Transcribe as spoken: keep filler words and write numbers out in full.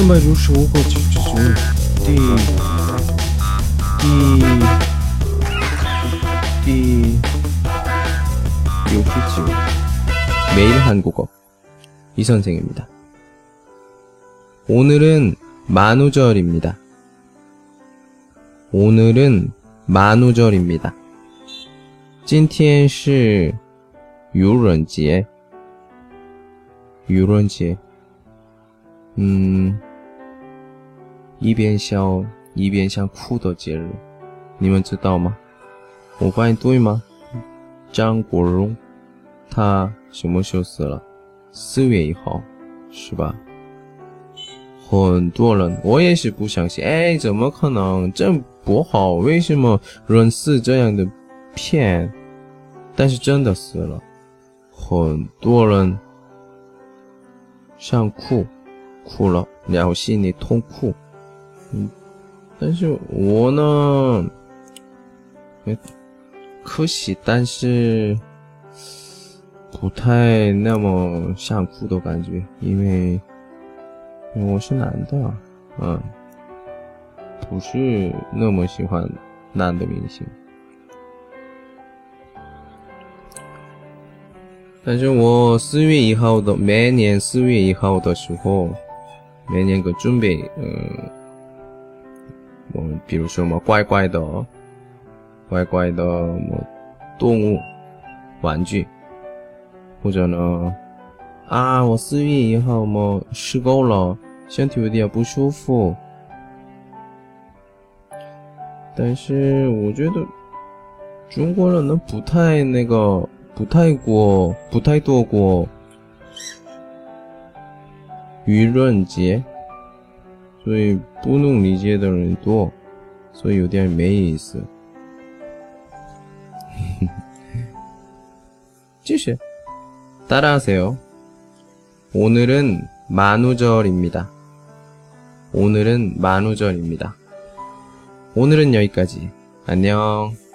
六脉如是无过去之觉悟。第第六十九매일 한국어 이 선생입니다. 오늘은 만우절입니다. 오늘은 만우절입니다. 今天是 愚人节 愚人节 嗯，一边笑一边像哭的节日，你们知道吗？我关于对吗？张国荣他什么时候死了？四月一号，是吧？很多人我也是不相信，哎，怎么可能？这不好，为什么人是这样的骗？但是真的死了，很多人像哭。哭了，然后心里痛哭。嗯，但是我呢，可惜，但是不太那么想哭的感觉，因为因为我是男的，嗯，不是那么喜欢男的明星。但是我四月一号的每年四月一号的时候。每年个准备，嗯，我们比如说嘛，乖乖的、哦，乖乖的，我动物玩具，或者呢，啊，我四月一号嘛吃够了，身体有点不舒服，但是我觉得中国人呢不太那个，不太过，不太多过。愚人节，所以不能理解的人多，所以有点没意思。继续，따라하세요。오늘은 만우절입니다. 오늘은 만우절입니다. 오늘은 여기까지. 안녕.